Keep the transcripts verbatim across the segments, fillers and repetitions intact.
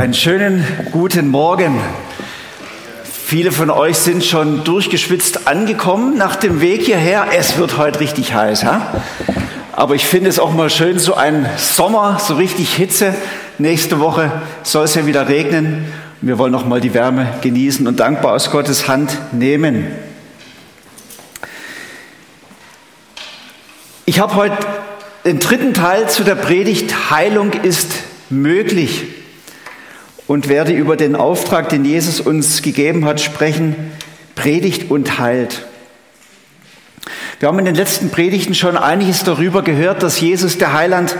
Einen schönen guten Morgen. Viele von euch sind schon durchgeschwitzt angekommen nach dem Weg hierher. Es wird heute richtig heiß. Ha? Aber ich finde es auch mal schön, so ein Sommer, so richtig Hitze. Nächste Woche soll es ja wieder regnen. Wir wollen noch mal die Wärme genießen und dankbar aus Gottes Hand nehmen. Ich habe heute den dritten Teil zu der Predigt Heilung ist möglich. Und werde über den Auftrag, den Jesus uns gegeben hat, sprechen, predigt und heilt. Wir haben in den letzten Predigten schon einiges darüber gehört, dass Jesus, der Heiland,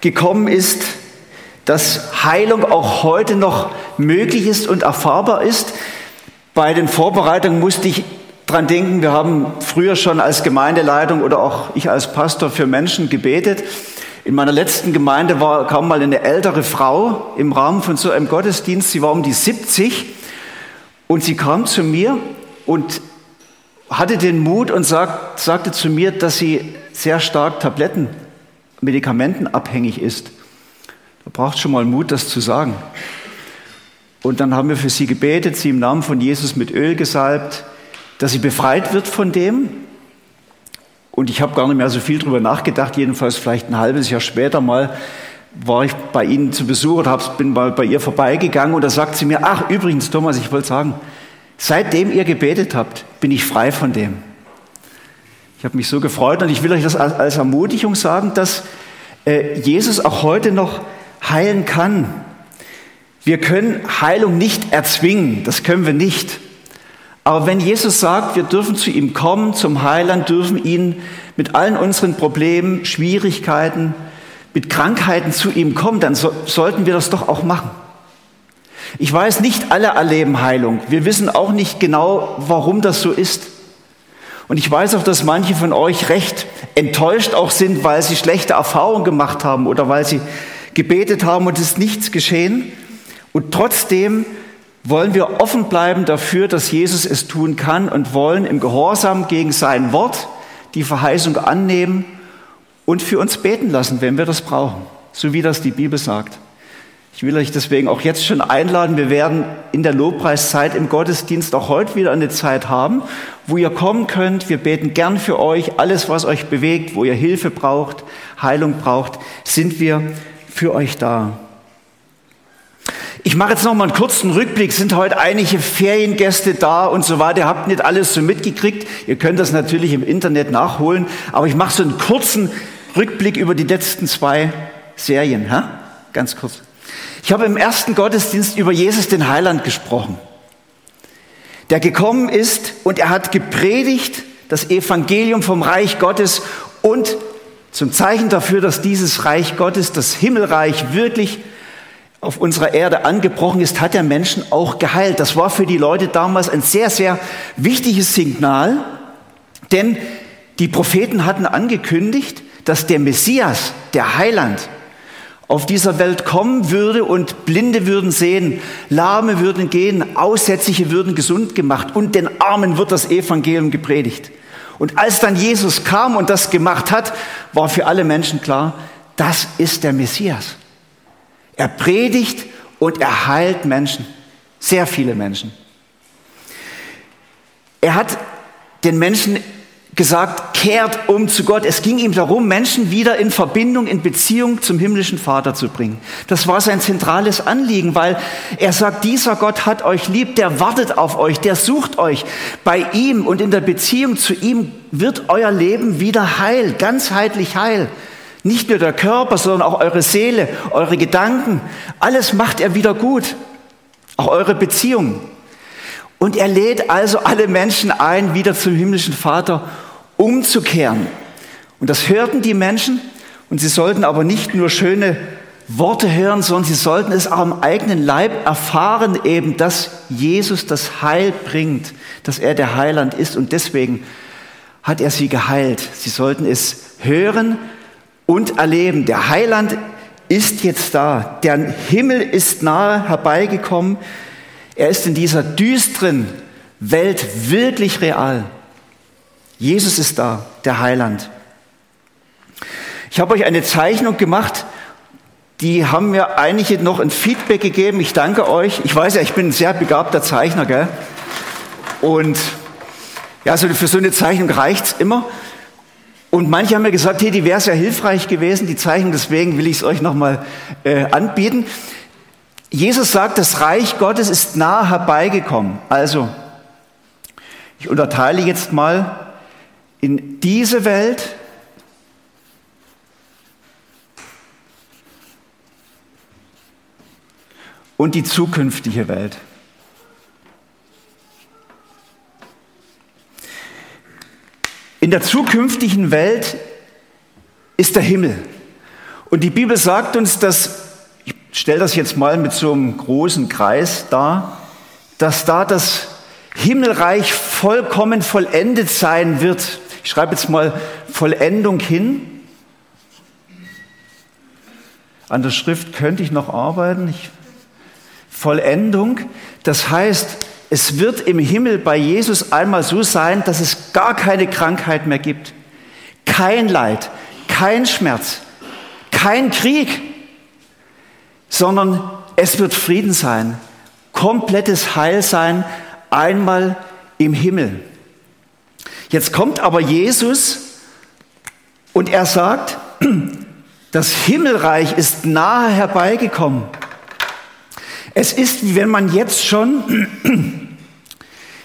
gekommen ist, dass Heilung auch heute noch möglich ist und erfahrbar ist. Bei den Vorbereitungen musste ich dran denken, wir haben früher schon als Gemeindeleitung oder auch ich als Pastor für Menschen gebetet. In meiner letzten Gemeinde war, kam mal eine ältere Frau im Rahmen von so einem Gottesdienst. Sie war um die siebzig und sie kam zu mir und hatte den Mut und sagt, sagte zu mir, dass sie sehr stark Tabletten, Medikamenten abhängig ist. Da braucht schon mal Mut, das zu sagen. Und dann haben wir für sie gebetet, sie im Namen von Jesus mit Öl gesalbt, dass sie befreit wird von dem. Und ich habe gar nicht mehr so viel drüber nachgedacht, jedenfalls vielleicht ein halbes Jahr später mal war ich bei Ihnen zu Besuch oder bin mal bei ihr vorbeigegangen und da sagt sie mir, ach übrigens Thomas, ich wollte sagen, seitdem ihr gebetet habt, bin ich frei von dem. Ich habe mich so gefreut und ich will euch das als Ermutigung sagen, dass Jesus auch heute noch heilen kann. Wir können Heilung nicht erzwingen, das können wir nicht. Aber wenn Jesus sagt, wir dürfen zu ihm kommen, zum Heiland, dürfen ihn mit allen unseren Problemen, Schwierigkeiten, mit Krankheiten zu ihm kommen, dann so, sollten wir das doch auch machen. Ich weiß, nicht alle erleben Heilung. Wir wissen auch nicht genau, warum das so ist. Und ich weiß auch, dass manche von euch recht enttäuscht auch sind, weil sie schlechte Erfahrungen gemacht haben oder weil sie gebetet haben und es ist nichts geschehen. Und trotzdem wollen wir offen bleiben dafür, dass Jesus es tun kann und wollen im Gehorsam gegen sein Wort die Verheißung annehmen und für uns beten lassen, wenn wir das brauchen, so wie das die Bibel sagt. Ich will euch deswegen auch jetzt schon einladen, wir werden in der Lobpreiszeit im Gottesdienst auch heute wieder eine Zeit haben, wo ihr kommen könnt. Wir beten gern für euch, alles was euch bewegt, wo ihr Hilfe braucht, Heilung braucht, sind wir für euch da. Ich mache jetzt noch mal einen kurzen Rückblick. Sind heute einige Feriengäste da und so weiter. Ihr habt nicht alles so mitgekriegt. Ihr könnt das natürlich im Internet nachholen. Aber ich mache so einen kurzen Rückblick über die letzten zwei Serien. Ha? Ganz kurz. Ich habe im ersten Gottesdienst über Jesus, den Heiland, gesprochen. Der gekommen ist und er hat gepredigt, das Evangelium vom Reich Gottes und zum Zeichen dafür, dass dieses Reich Gottes, das Himmelreich, wirklich auf unserer Erde angebrochen ist, hat der Menschen auch geheilt. Das war für die Leute damals ein sehr, sehr wichtiges Signal, denn die Propheten hatten angekündigt, dass der Messias, der Heiland, auf dieser Welt kommen würde und Blinde würden sehen, Lahme würden gehen, Aussätzige würden gesund gemacht und den Armen wird das Evangelium gepredigt. Und als dann Jesus kam und das gemacht hat, war für alle Menschen klar, das ist der Messias. Er predigt und er heilt Menschen, sehr viele Menschen. Er hat den Menschen gesagt, kehrt um zu Gott. Es ging ihm darum, Menschen wieder in Verbindung, in Beziehung zum himmlischen Vater zu bringen. Das war sein zentrales Anliegen, weil er sagt, dieser Gott hat euch lieb, der wartet auf euch, der sucht euch. Bei ihm und in der Beziehung zu ihm wird euer Leben wieder heil, ganzheitlich heil. Nicht nur der Körper, sondern auch eure Seele, eure Gedanken. Alles macht er wieder gut. Auch eure Beziehungen. Und er lädt also alle Menschen ein, wieder zum himmlischen Vater umzukehren. Und das hörten die Menschen. Und sie sollten aber nicht nur schöne Worte hören, sondern sie sollten es auch am eigenen Leib erfahren, eben, dass Jesus das Heil bringt, dass er der Heiland ist. Und deswegen hat er sie geheilt. Sie sollten es hören und erleben, der Heiland ist jetzt da, der Himmel ist nahe herbeigekommen, er ist in dieser düsteren Welt wirklich real. Jesus ist da, der Heiland. Ich habe euch eine Zeichnung gemacht, Die haben mir einige noch ein Feedback gegeben. Ich danke euch. Ich weiß ja, ich bin ein sehr begabter Zeichner, gell? Und ja, so für so eine Zeichnung reicht's immer. Und manche haben mir gesagt, hey, die wäre sehr hilfreich gewesen, die Zeichnung, deswegen will ich es euch nochmal äh, anbieten. Jesus sagt, das Reich Gottes ist nah herbeigekommen. Also, ich unterteile jetzt mal in diese Welt und die zukünftige Welt. In der zukünftigen Welt ist der Himmel. Und die Bibel sagt uns, dass, ich stelle das jetzt mal mit so einem großen Kreis dar, dass da das Himmelreich vollkommen vollendet sein wird. Ich schreibe jetzt mal Vollendung hin. An der Schrift könnte ich noch arbeiten. Ich, Vollendung, das heißt, es wird im Himmel bei Jesus einmal so sein, dass es gar keine Krankheit mehr gibt. Kein Leid, kein Schmerz, kein Krieg, sondern es wird Frieden sein, komplettes Heil sein, einmal im Himmel. Jetzt kommt aber Jesus und er sagt, das Himmelreich ist nahe herbeigekommen. Es ist, wie wenn man jetzt schon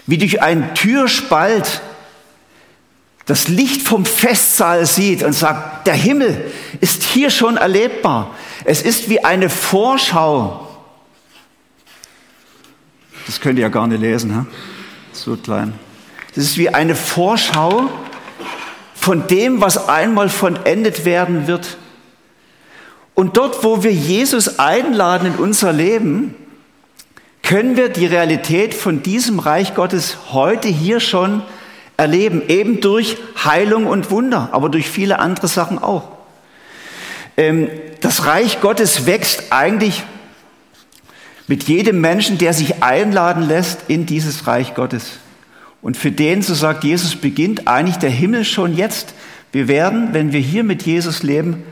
wie durch einen Türspalt das Licht vom Festsaal sieht und sagt, der Himmel ist hier schon erlebbar. Es ist wie eine Vorschau. Das könnt ihr ja gar nicht lesen, he? So klein. Es ist wie eine Vorschau von dem, was einmal vollendet werden wird. Und dort, wo wir Jesus einladen in unser Leben, können wir die Realität von diesem Reich Gottes heute hier schon erleben, eben durch Heilung und Wunder, aber durch viele andere Sachen auch. Das Reich Gottes wächst eigentlich mit jedem Menschen, der sich einladen lässt in dieses Reich Gottes. Und für den, so sagt Jesus, beginnt eigentlich der Himmel schon jetzt. Wir werden, wenn wir hier mit Jesus leben,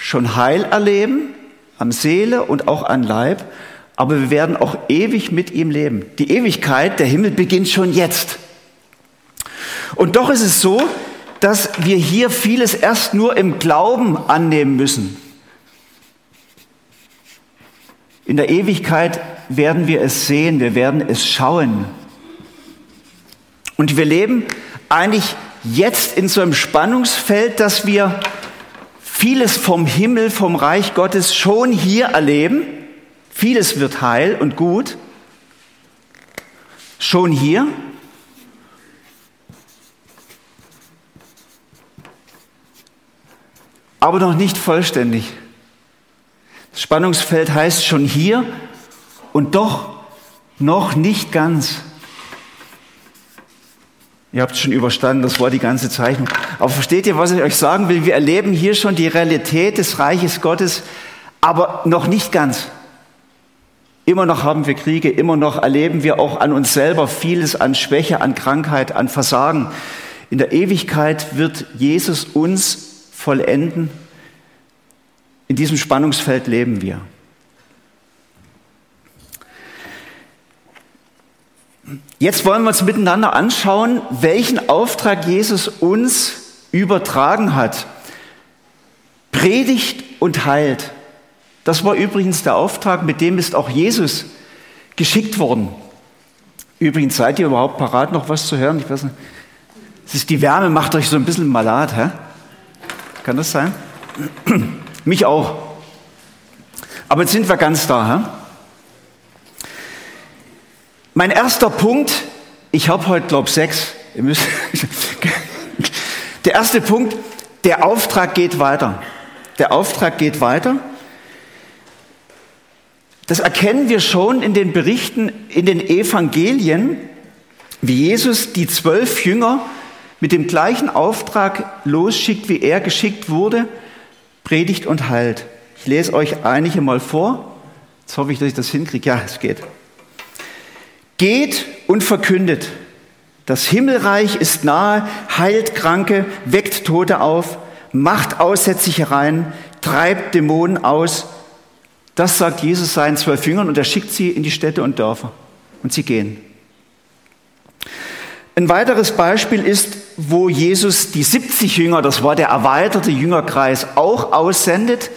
schon Heil erleben, am Seele und auch an Leib, aber wir werden auch ewig mit ihm leben. Die Ewigkeit, der Himmel beginnt schon jetzt. Und doch ist es so, dass wir hier vieles erst nur im Glauben annehmen müssen. In der Ewigkeit werden wir es sehen, wir werden es schauen. Und wir leben eigentlich jetzt in so einem Spannungsfeld, dass wir vieles vom Himmel, vom Reich Gottes schon hier erleben. Vieles wird heil und gut. Schon hier. Aber noch nicht vollständig. Das Spannungsfeld heißt schon hier und doch noch nicht ganz. Ihr habt es schon überstanden, das war die ganze Zeichnung. Aber versteht ihr, was ich euch sagen will? Wir erleben hier schon die Realität des Reiches Gottes, aber noch nicht ganz. Immer noch haben wir Kriege, immer noch erleben wir auch an uns selber vieles an Schwäche, an Krankheit, an Versagen. In der Ewigkeit wird Jesus uns vollenden. In diesem Spannungsfeld leben wir. Jetzt wollen wir uns miteinander anschauen, welchen Auftrag Jesus uns übertragen hat. Predigt und heilt. Das war übrigens der Auftrag, mit dem ist auch Jesus geschickt worden. Übrigens, seid ihr überhaupt parat, noch was zu hören? Ich weiß nicht. Es ist die Wärme, macht euch so ein bisschen malat. Hä? Kann das sein? Mich auch. Aber jetzt sind wir ganz da. Hä? Mein erster Punkt, ich habe heute, glaube ich, sechs. Ihr müsst der erste Punkt, der Auftrag geht weiter. Der Auftrag geht weiter. Das erkennen wir schon in den Berichten, in den Evangelien, wie Jesus die zwölf Jünger mit dem gleichen Auftrag losschickt, wie er geschickt wurde, predigt und heilt. Ich lese euch einige mal vor. Jetzt hoffe ich, dass ich das hinkriege. Ja, es geht. Geht und verkündet, das Himmelreich ist nahe, heilt Kranke, weckt Tote auf, macht Aussätzige rein, treibt Dämonen aus, Das sagt Jesus seinen zwölf Jüngern und er schickt sie in die Städte und Dörfer und sie gehen. Ein weiteres Beispiel ist, wo Jesus die siebzig Jünger, das war der erweiterte Jüngerkreis, auch aussendet.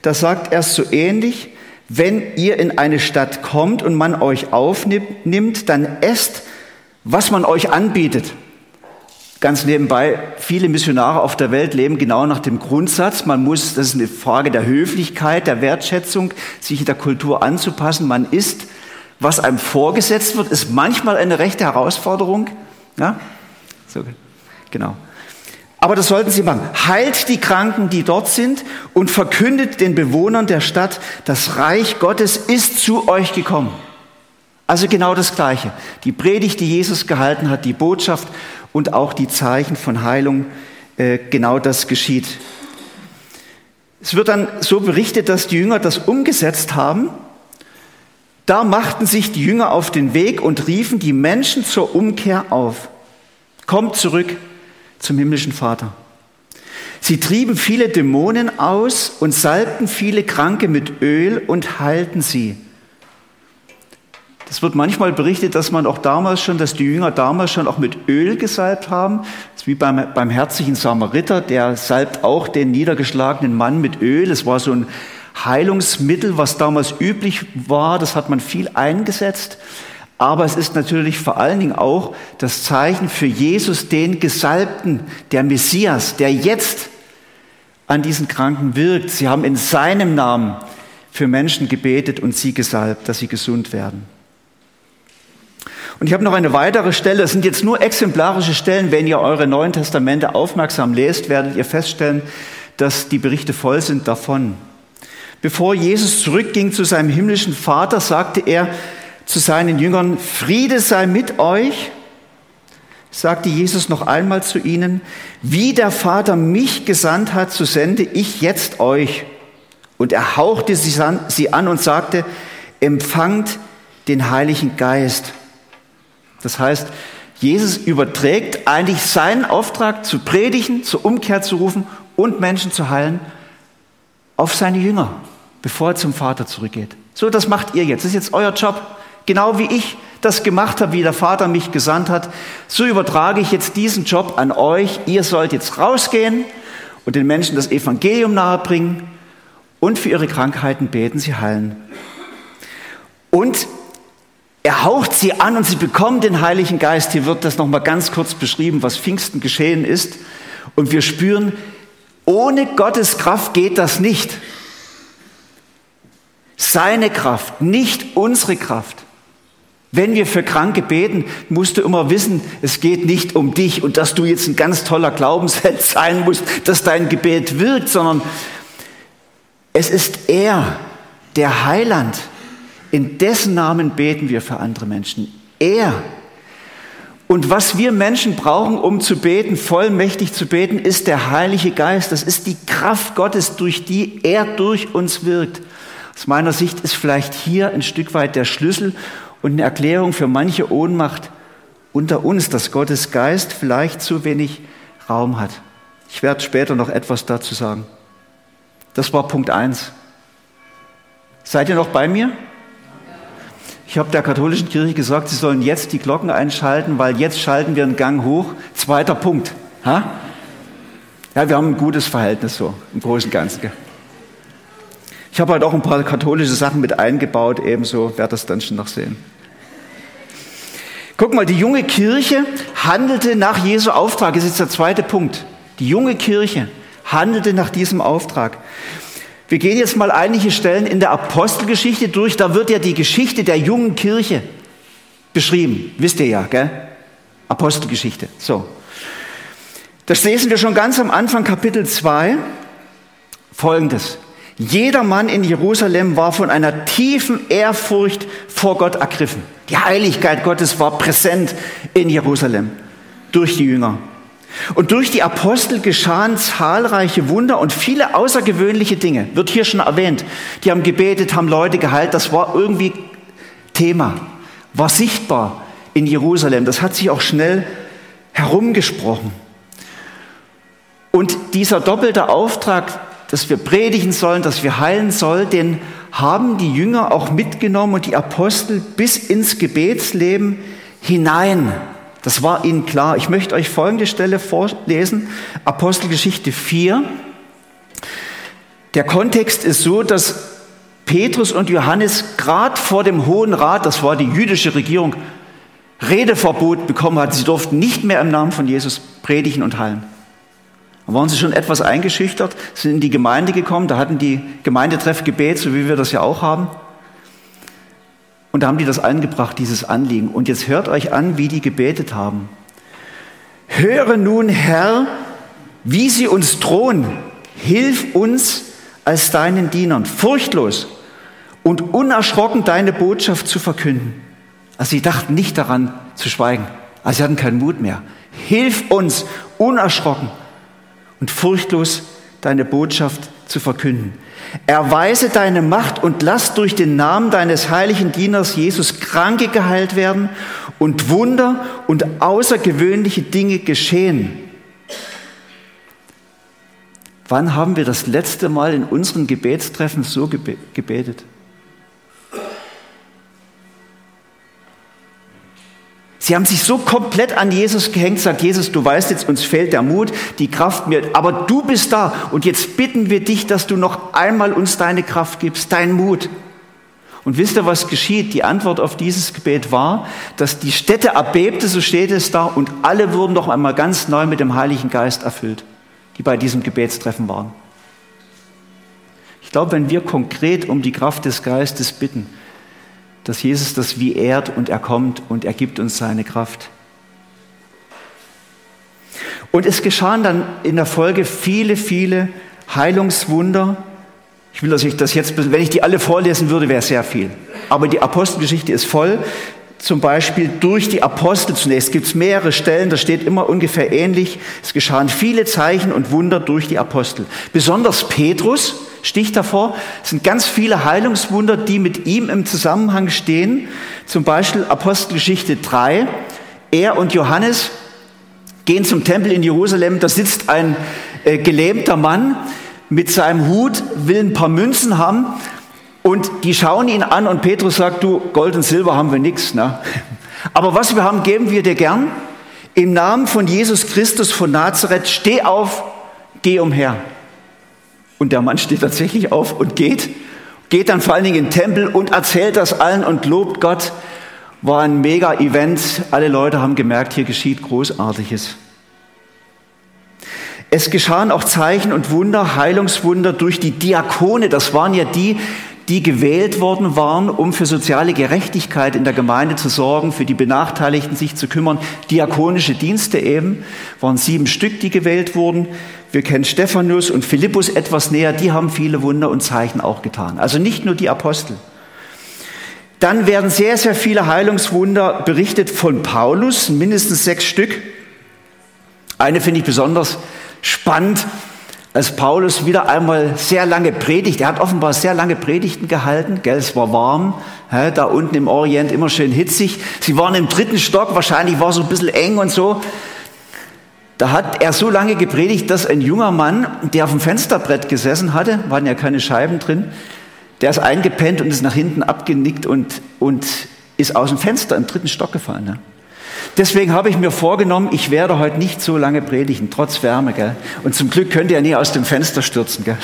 Da sagt er so ähnlich: Wenn ihr in eine Stadt kommt und man euch aufnimmt, dann esst, was man euch anbietet. Ganz nebenbei, viele Missionare auf der Welt leben genau nach dem Grundsatz, man muss, das ist eine Frage der Höflichkeit, der Wertschätzung, sich der Kultur anzupassen. Man isst, was einem vorgesetzt wird, ist manchmal eine rechte Herausforderung. Ja? So, genau. Aber das sollten sie machen. Heilt die Kranken, die dort sind, und verkündet den Bewohnern der Stadt, das Reich Gottes ist zu euch gekommen. Also genau das Gleiche. Die Predigt, die Jesus gehalten hat, die Botschaft und auch die Zeichen von Heilung, äh, genau das geschieht. Es wird dann so berichtet, dass die Jünger das umgesetzt haben. Da machten sich die Jünger auf den Weg und riefen die Menschen zur Umkehr auf. Kommt zurück zum himmlischen Vater. Sie trieben viele Dämonen aus und salbten viele Kranke mit Öl und heilten sie. Das wird manchmal berichtet, dass man auch damals schon, dass die Jünger damals schon auch mit Öl gesalbt haben. Das ist wie beim, beim herzlichen Samariter, der salbt auch den niedergeschlagenen Mann mit Öl. Es war so ein Heilungsmittel, was damals üblich war. Das hat man viel eingesetzt. Aber es ist natürlich vor allen Dingen auch das Zeichen für Jesus, den Gesalbten, der Messias, der jetzt an diesen Kranken wirkt. Sie haben in seinem Namen für Menschen gebetet und sie gesalbt, dass sie gesund werden. Und ich habe noch eine weitere Stelle, das sind jetzt nur exemplarische Stellen. Wenn ihr eure Neuen Testamente aufmerksam lest, werdet ihr feststellen, dass die Berichte voll sind davon. Bevor Jesus zurückging zu seinem himmlischen Vater, sagte er zu seinen Jüngern: Friede sei mit euch, sagte Jesus noch einmal zu ihnen. Wie der Vater mich gesandt hat, so sende ich jetzt euch. Und er hauchte sie an und sagte: Empfangt den Heiligen Geist. Das heißt, Jesus überträgt eigentlich seinen Auftrag zu predigen, zur Umkehr zu rufen und Menschen zu heilen auf seine Jünger, bevor er zum Vater zurückgeht. So, das macht ihr jetzt. Das ist jetzt euer Job. Genau wie ich das gemacht habe, wie der Vater mich gesandt hat, so übertrage ich jetzt diesen Job an euch. Ihr sollt jetzt rausgehen und den Menschen das Evangelium nahebringen und für ihre Krankheiten beten, sie heilen. Und er haucht sie an und sie bekommen den Heiligen Geist. Hier wird das nochmal ganz kurz beschrieben, was Pfingsten geschehen ist. Und wir spüren, ohne Gottes Kraft geht das nicht. Seine Kraft, nicht unsere Kraft. Wenn wir für Kranke beten, musst du immer wissen, es geht nicht um dich und dass du jetzt ein ganz toller Glaubensheld sein musst, dass dein Gebet wirkt, sondern es ist er, der Heiland. In dessen Namen beten wir für andere Menschen. Er. Und was wir Menschen brauchen, um zu beten, vollmächtig zu beten, ist der Heilige Geist. Das ist die Kraft Gottes, durch die er durch uns wirkt. Aus meiner Sicht ist vielleicht hier ein Stück weit der Schlüssel und eine Erklärung für manche Ohnmacht unter uns, dass Gottes Geist vielleicht zu wenig Raum hat. Ich werde später noch etwas dazu sagen. Das war Punkt eins. Seid ihr noch bei mir? Ich habe der katholischen Kirche gesagt, sie sollen jetzt die Glocken einschalten, weil jetzt schalten wir einen Gang hoch. Zweiter Punkt. Ha? Ja, wir haben ein gutes Verhältnis so, im Großen und Ganzen. Ich habe halt auch ein paar katholische Sachen mit eingebaut, ebenso werde das dann schon noch sehen. Guck mal, die junge Kirche handelte nach Jesu Auftrag. Das ist jetzt der zweite Punkt. Die junge Kirche handelte nach diesem Auftrag. Wir gehen jetzt mal einige Stellen in der Apostelgeschichte durch. Da wird ja die Geschichte der jungen Kirche beschrieben. Wisst ihr ja, gell? Apostelgeschichte. So. Das lesen wir schon ganz am Anfang, Kapitel zwei. Folgendes. Jeder Mann in Jerusalem war von einer tiefen Ehrfurcht vor Gott ergriffen. Die Heiligkeit Gottes war präsent in Jerusalem durch die Jünger. Und durch die Apostel geschahen zahlreiche Wunder und viele außergewöhnliche Dinge. Wird hier schon erwähnt. Die haben gebetet, haben Leute geheilt. Das war irgendwie Thema. War sichtbar in Jerusalem. Das hat sich auch schnell herumgesprochen. Und dieser doppelte Auftrag, dass wir predigen sollen, dass wir heilen sollen, den haben die Jünger auch mitgenommen und die Apostel bis ins Gebetsleben hinein. Das war ihnen klar. Ich möchte euch folgende Stelle vorlesen, Apostelgeschichte vier. Der Kontext ist so, dass Petrus und Johannes gerade vor dem Hohen Rat, das war die jüdische Regierung, Redeverbot bekommen hatten. Sie durften nicht mehr im Namen von Jesus predigen und heilen. Da waren sie schon etwas eingeschüchtert, sind in die Gemeinde gekommen, da hatten die Gemeindetreff Gebet, so wie wir das ja auch haben. Und da haben die das eingebracht, dieses Anliegen. Und jetzt hört euch an, wie die gebetet haben. Höre nun, Herr, wie sie uns drohen. Hilf uns als deinen Dienern, furchtlos und unerschrocken deine Botschaft zu verkünden. Also sie dachten nicht daran, zu schweigen. Also sie hatten keinen Mut mehr. Hilf uns, unerschrocken und furchtlos deine Botschaft zu verkünden. Erweise deine Macht und lass durch den Namen deines heiligen Dieners Jesus Kranke geheilt werden und Wunder und außergewöhnliche Dinge geschehen. Wann haben wir das letzte Mal in unseren Gebetstreffen so gebe- gebetet? Sie haben sich so komplett an Jesus gehängt, sagt Jesus, du weißt jetzt, uns fehlt der Mut, die Kraft mir, aber du bist da und jetzt bitten wir dich, dass du noch einmal uns deine Kraft gibst, deinen Mut. Und wisst ihr, was geschieht? Die Antwort auf dieses Gebet war, dass die Stätte erbebte, so steht es da, und alle wurden noch einmal ganz neu mit dem Heiligen Geist erfüllt, die bei diesem Gebetstreffen waren. Ich glaube, wenn wir konkret um die Kraft des Geistes bitten, dass Jesus das wie ehrt und er kommt und er gibt uns seine Kraft. Und es geschahen dann in der Folge viele, viele Heilungswunder. Ich will, dass ich das jetzt, wenn ich die alle vorlesen würde, wäre sehr viel. Aber die Apostelgeschichte ist voll. Zum Beispiel durch die Apostel zunächst. Es gibt mehrere Stellen, da steht immer ungefähr ähnlich. Es geschahen viele Zeichen und Wunder durch die Apostel. Besonders Petrus sticht davor, es sind ganz viele Heilungswunder, die mit ihm im Zusammenhang stehen. Zum Beispiel Apostelgeschichte drei. Er und Johannes gehen zum Tempel in Jerusalem. Da sitzt ein äh, gelähmter Mann mit seinem Hut, will ein paar Münzen haben. Und die schauen ihn an und Petrus sagt, du, Gold und Silber haben wir nichts. Ne? Aber was wir haben, geben wir dir gern. Im Namen von Jesus Christus von Nazareth, steh auf, geh umher. Und der Mann steht tatsächlich auf und geht, geht dann vor allen Dingen in den Tempel und erzählt das allen und lobt Gott. War ein Mega-Event. Alle Leute haben gemerkt, hier geschieht Großartiges. Es geschahen auch Zeichen und Wunder, Heilungswunder durch die Diakone. Das waren ja die, die gewählt worden waren, um für soziale Gerechtigkeit in der Gemeinde zu sorgen, für die Benachteiligten sich zu kümmern. Diakonische Dienste eben, waren sieben Stück, die gewählt wurden. Wir kennen Stephanus und Philippus etwas näher, die haben viele Wunder und Zeichen auch getan. Also nicht nur die Apostel. Dann werden sehr, sehr viele Heilungswunder berichtet von Paulus, mindestens sechs Stück. Eine finde ich besonders spannend, als Paulus wieder einmal sehr lange predigt. Er hat offenbar sehr lange Predigten gehalten. Gell, es war warm, hä, da unten im Orient immer schön hitzig. Sie waren im dritten Stock, wahrscheinlich war es so ein bisschen eng und so. Da hat er so lange gepredigt, dass ein junger Mann, der auf dem Fensterbrett gesessen hatte, waren ja keine Scheiben drin, der ist eingepennt und ist nach hinten abgenickt und, und ist aus dem Fenster im dritten Stock gefallen. Ne? Deswegen habe ich mir vorgenommen, ich werde heute nicht so lange predigen, trotz Wärme. Gell? Und zum Glück könnt ihr nie aus dem Fenster stürzen. Gell?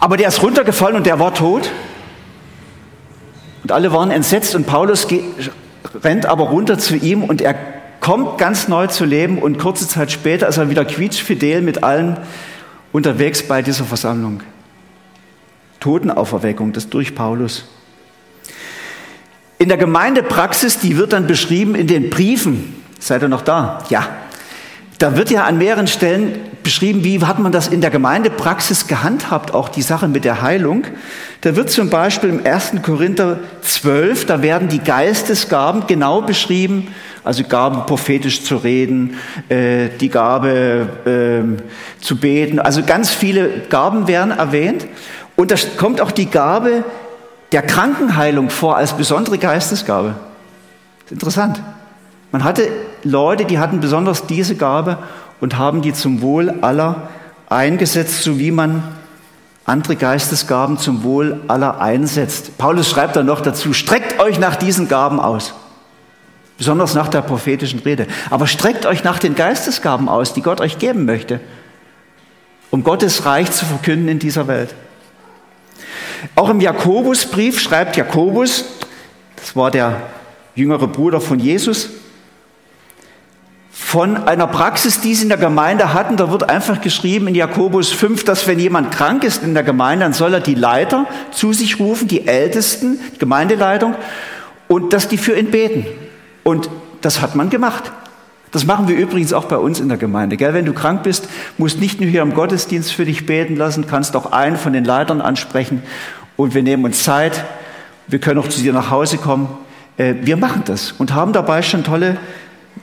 Aber der ist runtergefallen und der war tot. Und alle waren entsetzt und Paulus geht, rennt aber runter zu ihm und er kommt ganz neu zu leben und kurze Zeit später ist er wieder quietschfidel mit allen unterwegs bei dieser Versammlung. Totenauferweckung, das durch Paulus. In der Gemeindepraxis, die wird dann beschrieben in den Briefen. Seid ihr noch da? Ja. Da wird ja an mehreren Stellen beschrieben, wie hat man das in der Gemeindepraxis gehandhabt, auch die Sache mit der Heilung. Da wird zum Beispiel im ersten Korinther zwölf, da werden die Geistesgaben genau beschrieben, also Gaben prophetisch zu reden, äh, die Gabe äh, zu beten, also ganz viele Gaben werden erwähnt. Und da kommt auch die Gabe der Krankenheilung vor als besondere Geistesgabe. Das ist interessant. Man hatte Leute, die hatten besonders diese Gabe und haben die zum Wohl aller eingesetzt, so wie man andere Geistesgaben zum Wohl aller einsetzt. Paulus schreibt dann noch dazu, streckt euch nach diesen Gaben aus. Besonders nach der prophetischen Rede. Aber streckt euch nach den Geistesgaben aus, die Gott euch geben möchte, um Gottes Reich zu verkünden in dieser Welt. Auch im Jakobusbrief schreibt Jakobus, das war der jüngere Bruder von Jesus, von einer Praxis, die sie in der Gemeinde hatten. Da wird einfach geschrieben in Jakobus fünf, dass wenn jemand krank ist in der Gemeinde, dann soll er die Leiter zu sich rufen, die Ältesten, die Gemeindeleitung, und dass die für ihn beten. Und das hat man gemacht. Das machen wir übrigens auch bei uns in der Gemeinde. Gell? Wenn du krank bist, musst nicht nur hier im Gottesdienst für dich beten lassen, kannst auch einen von den Leitern ansprechen und wir nehmen uns Zeit. Wir können auch zu dir nach Hause kommen. Wir machen das und haben dabei schon tolle,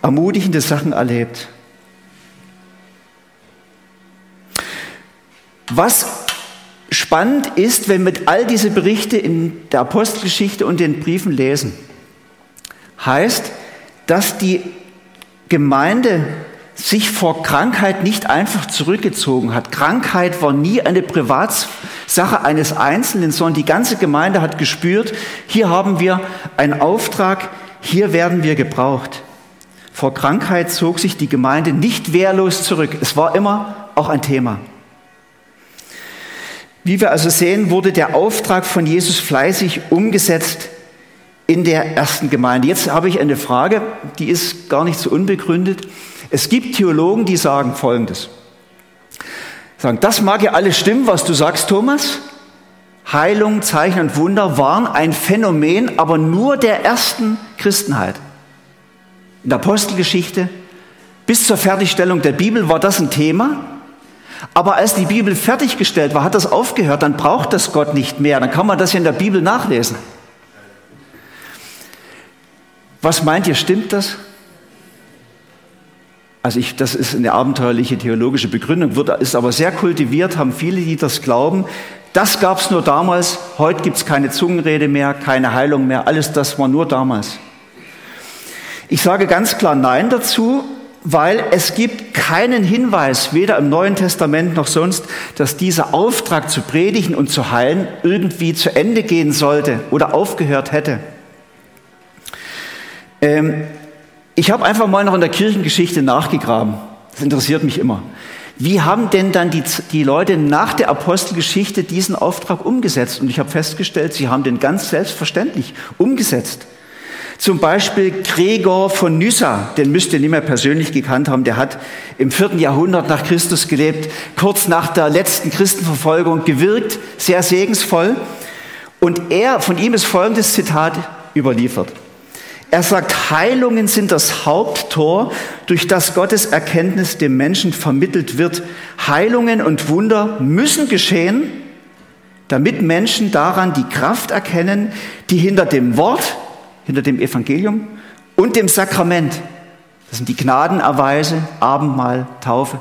ermutigende Sachen erlebt. Was spannend ist, wenn wir all diese Berichte in der Apostelgeschichte und den Briefen lesen, heißt, dass die Gemeinde sich vor Krankheit nicht einfach zurückgezogen hat. Krankheit war nie eine Privatsache eines Einzelnen, sondern die ganze Gemeinde hat gespürt, hier haben wir einen Auftrag, hier werden wir gebraucht. Vor Krankheit zog sich die Gemeinde nicht wehrlos zurück. Es war immer auch ein Thema. Wie wir also sehen, wurde der Auftrag von Jesus fleißig umgesetzt in der ersten Gemeinde. Jetzt habe ich eine Frage, die ist gar nicht so unbegründet. Es gibt Theologen, die sagen Folgendes. Sagen, das mag ja alles stimmen, was du sagst, Thomas. Heilung, Zeichen und Wunder waren ein Phänomen, aber nur der ersten Christenheit. In der Apostelgeschichte, bis zur Fertigstellung der Bibel war das ein Thema. Aber als die Bibel fertiggestellt war, hat das aufgehört. Dann braucht das Gott nicht mehr. Dann kann man das ja in der Bibel nachlesen. Was meint ihr, stimmt das? Also ich, das ist eine abenteuerliche theologische Begründung, wird, ist aber sehr kultiviert, haben viele, die das glauben. Das gab es nur damals. Heute gibt es keine Zungenrede mehr, keine Heilung mehr. Alles das war nur damals. Ich sage ganz klar Nein dazu, weil es gibt keinen Hinweis, weder im Neuen Testament noch sonst, dass dieser Auftrag zu predigen und zu heilen irgendwie zu Ende gehen sollte oder aufgehört hätte. Ähm, ich habe einfach mal noch in der Kirchengeschichte nachgegraben. Das interessiert mich immer. Wie haben denn dann die, die Leute nach der Apostelgeschichte diesen Auftrag umgesetzt? Und ich habe festgestellt, sie haben den ganz selbstverständlich umgesetzt. Zum Beispiel Gregor von Nyssa, den müsst ihr nicht mehr persönlich gekannt haben, der hat im vierten Jahrhundert nach Christus gelebt, kurz nach der letzten Christenverfolgung gewirkt, sehr segensvoll. Und er, von ihm ist folgendes Zitat überliefert. Er sagt, Heilungen sind das Haupttor, durch das Gottes Erkenntnis dem Menschen vermittelt wird. Heilungen und Wunder müssen geschehen, damit Menschen daran die Kraft erkennen, die hinter dem Wort, hinter dem Evangelium und dem Sakrament, das sind die Gnadenerweise, Abendmahl, Taufe,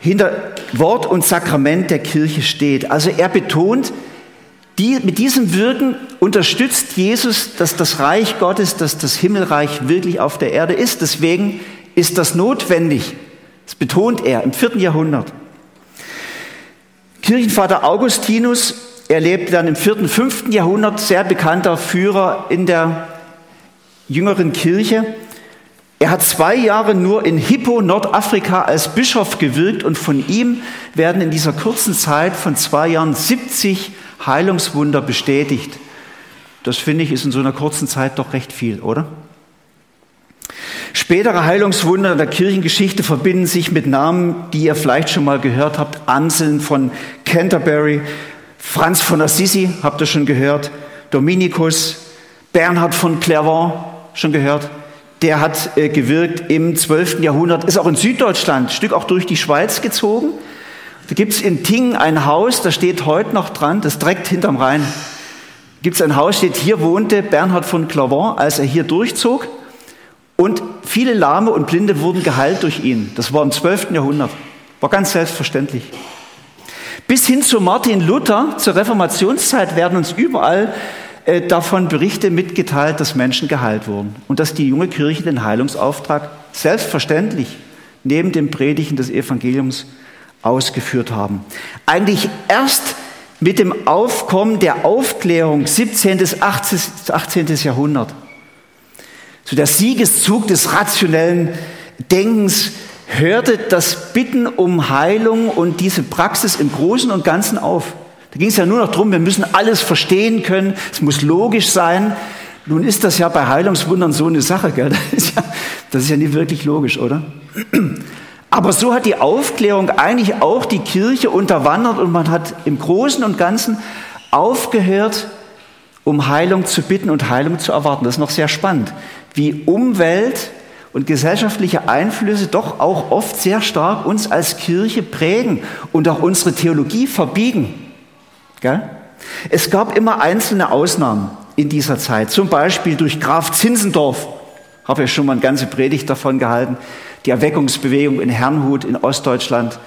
hinter Wort und Sakrament der Kirche steht. Also er betont, die, mit diesem Wirken unterstützt Jesus, dass das Reich Gottes, dass das Himmelreich wirklich auf der Erde ist. Deswegen ist das notwendig. Das betont er im vierten Jahrhundert. Kirchenvater Augustinus, er lebte dann im vierten, fünften Jahrhundert, sehr bekannter Führer in der jüngeren Kirche. Er hat zwei Jahre nur in Hippo, Nordafrika, als Bischof gewirkt und von ihm werden in dieser kurzen Zeit von zwei Jahren siebzig Heilungswunder bestätigt. Das finde ich ist in so einer kurzen Zeit doch recht viel, oder? Spätere Heilungswunder der Kirchengeschichte verbinden sich mit Namen, die ihr vielleicht schon mal gehört habt. Anselm von Canterbury, Franz von Assisi, habt ihr schon gehört, Dominikus, Bernhard von Clairvaux, schon gehört, der hat äh, gewirkt im zwölften Jahrhundert, ist auch in Süddeutschland, ein Stück auch durch die Schweiz gezogen. Da gibt es in Tingen ein Haus, da steht heute noch dran, das direkt hinterm Rhein. Da gibt es ein Haus, steht, hier wohnte Bernhard von Clairvaux, als er hier durchzog und viele Lahme und Blinde wurden geheilt durch ihn. Das war im zwölften Jahrhundert, war ganz selbstverständlich. Bis hin zu Martin Luther, zur Reformationszeit, werden uns überall äh, davon Berichte mitgeteilt, dass Menschen geheilt wurden und dass die junge Kirche den Heilungsauftrag selbstverständlich neben dem Predigen des Evangeliums ausgeführt haben. Eigentlich erst mit dem Aufkommen der Aufklärung, siebzehnten bis achtzehnten Jahrhundert. So der Siegeszug des rationellen Denkens hörte das Bitten um Heilung und diese Praxis im Großen und Ganzen auf. Da ging es ja nur noch darum, wir müssen alles verstehen können, es muss logisch sein. Nun ist das ja bei Heilungswundern so eine Sache, gell? Das ist ja, das ist ja nicht wirklich logisch, oder? Aber so hat die Aufklärung eigentlich auch die Kirche unterwandert und man hat im Großen und Ganzen aufgehört, um Heilung zu bitten und Heilung zu erwarten. Das ist noch sehr spannend, wie Umwelt und gesellschaftliche Einflüsse doch auch oft sehr stark uns als Kirche prägen und auch unsere Theologie verbiegen. Gell? Es gab immer einzelne Ausnahmen in dieser Zeit, zum Beispiel durch Graf Zinzendorf, habe ja schon mal eine ganze Predigt davon gehalten, die Erweckungsbewegung in Herrnhut in Ostdeutschland.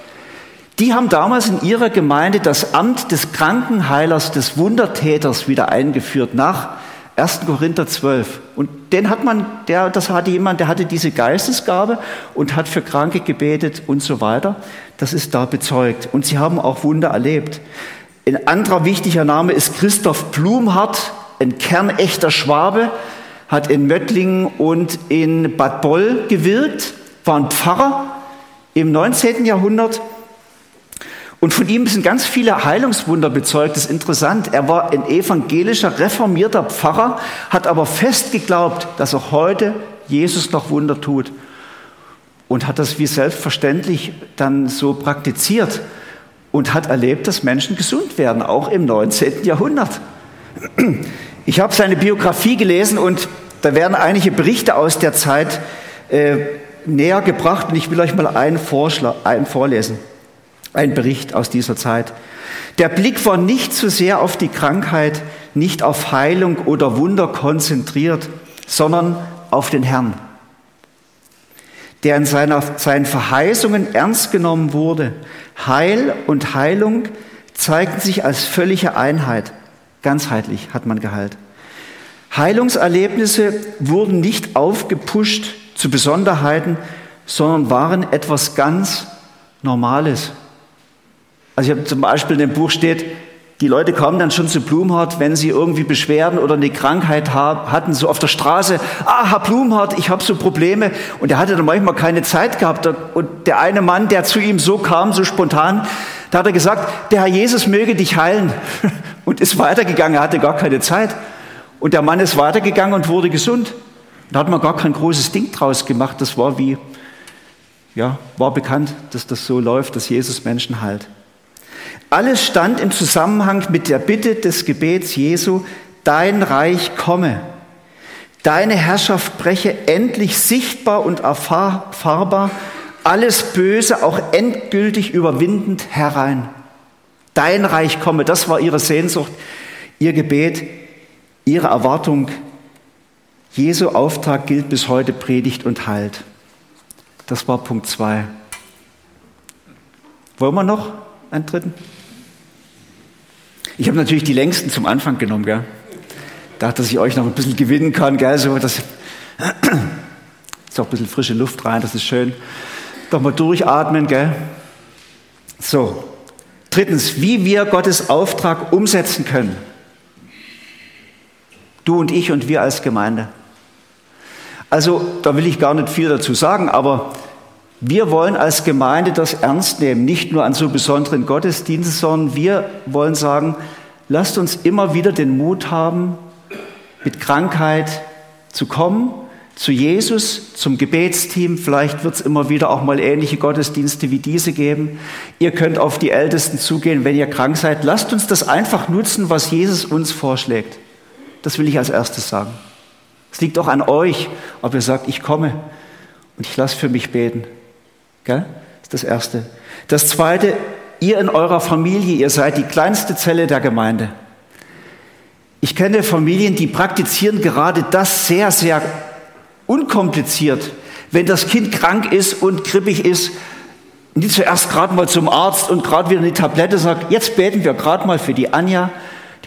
Die haben damals in ihrer Gemeinde das Amt des Krankenheilers, des Wundertäters wieder eingeführt nach ersten Korinther zwölf. Und den hat man, der, das hatte jemand, der hatte diese Geistesgabe und hat für Kranke gebetet und so weiter. Das ist da bezeugt. Und sie haben auch Wunder erlebt. Ein anderer wichtiger Name ist Christoph Blumhardt, ein kernechter Schwabe, hat in Möttlingen und in Bad Boll gewirkt, war ein Pfarrer im neunzehnten Jahrhundert. Und von ihm sind ganz viele Heilungswunder bezeugt. Das ist interessant. Er war ein evangelischer, reformierter Pfarrer, hat aber fest geglaubt, dass auch heute Jesus noch Wunder tut. Und hat das wie selbstverständlich dann so praktiziert. Und hat erlebt, dass Menschen gesund werden, auch im neunzehnten Jahrhundert. Ich habe seine Biografie gelesen und da werden einige Berichte aus der Zeit äh, näher gebracht. Und ich will euch mal einen, Vorschlag, einen vorlesen. Ein Bericht aus dieser Zeit. Der Blick war nicht so sehr auf die Krankheit, nicht auf Heilung oder Wunder konzentriert, sondern auf den Herrn, der in seiner, seinen Verheißungen ernst genommen wurde. Heil und Heilung zeigten sich als völlige Einheit. Ganzheitlich hat man geheilt. Heilungserlebnisse wurden nicht aufgepusht zu Besonderheiten, sondern waren etwas ganz Normales. Also ich habe zum Beispiel in dem Buch steht, die Leute kamen dann schon zu Blumhardt, wenn sie irgendwie Beschwerden oder eine Krankheit haben, hatten, so auf der Straße. Ah, Herr Blumhardt, ich habe so Probleme. Und er hatte dann manchmal keine Zeit gehabt. Und der eine Mann, der zu ihm so kam, so spontan, da hat er gesagt, der Herr Jesus möge dich heilen. Und ist weitergegangen, er hatte gar keine Zeit. Und der Mann ist weitergegangen und wurde gesund. Da hat man gar kein großes Ding draus gemacht. Das war wie, ja, war bekannt, dass das so läuft, dass Jesus Menschen heilt. Alles stand im Zusammenhang mit der Bitte des Gebets Jesu, dein Reich komme, deine Herrschaft breche endlich sichtbar und erfahrbar, alles Böse auch endgültig überwindend herein. Dein Reich komme, das war ihre Sehnsucht, ihr Gebet, ihre Erwartung. Jesu Auftrag gilt bis heute, Predigt und Halt. Das war Punkt zwei. Wollen wir noch einen dritten? Ich habe natürlich die längsten zum Anfang genommen, gell? Dachte, dass ich euch noch ein bisschen gewinnen kann, gell? So, das ist auch ein bisschen frische Luft rein, das ist schön. Doch mal durchatmen, gell? So. Drittens, wie wir Gottes Auftrag umsetzen können. Du und ich und wir als Gemeinde. Also, da will ich gar nicht viel dazu sagen, aber wir wollen als Gemeinde das ernst nehmen, nicht nur an so besonderen Gottesdiensten, sondern wir wollen sagen, lasst uns immer wieder den Mut haben, mit Krankheit zu kommen, zu Jesus, zum Gebetsteam. Vielleicht wird es immer wieder auch mal ähnliche Gottesdienste wie diese geben. Ihr könnt auf die Ältesten zugehen, wenn ihr krank seid. Lasst uns das einfach nutzen, was Jesus uns vorschlägt. Das will ich als erstes sagen. Es liegt auch an euch, ob ihr sagt, ich komme und ich lasse für mich beten. Gell? Das ist das Erste. Das Zweite, ihr in eurer Familie, ihr seid die kleinste Zelle der Gemeinde. Ich kenne Familien, die praktizieren gerade das sehr, sehr unkompliziert. Wenn das Kind krank ist und grippig ist, nicht zuerst gerade mal zum Arzt und gerade wieder eine Tablette, sagt, jetzt beten wir gerade mal für die Anja.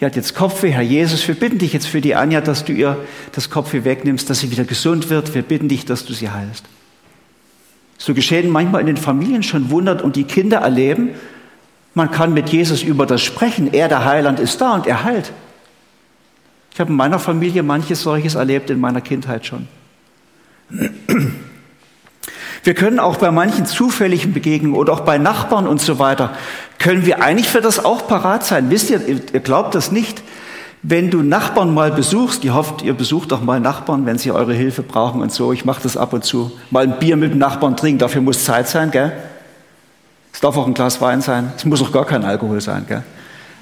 Die hat jetzt Kopfweh. Herr Jesus, wir bitten dich jetzt für die Anja, dass du ihr das Kopfweh wegnimmst, dass sie wieder gesund wird. Wir bitten dich, dass du sie heilst. So geschehen manchmal in den Familien schon Wunder und die Kinder erleben, man kann mit Jesus über das sprechen. Er, der Heiland, ist da und er heilt. Ich habe in meiner Familie manches solches erlebt, in meiner Kindheit schon. Wir können auch bei manchen zufälligen Begegnungen oder auch bei Nachbarn und so weiter, können wir eigentlich für das auch parat sein. Wisst ihr, ihr glaubt das nicht. Wenn du Nachbarn mal besuchst, ihr hofft, ihr besucht auch mal Nachbarn, wenn sie eure Hilfe brauchen und so. Ich mache das ab und zu. Mal ein Bier mit dem Nachbarn trinken, dafür muss Zeit sein, gell? Es darf auch ein Glas Wein sein. Es muss auch gar kein Alkohol sein, gell?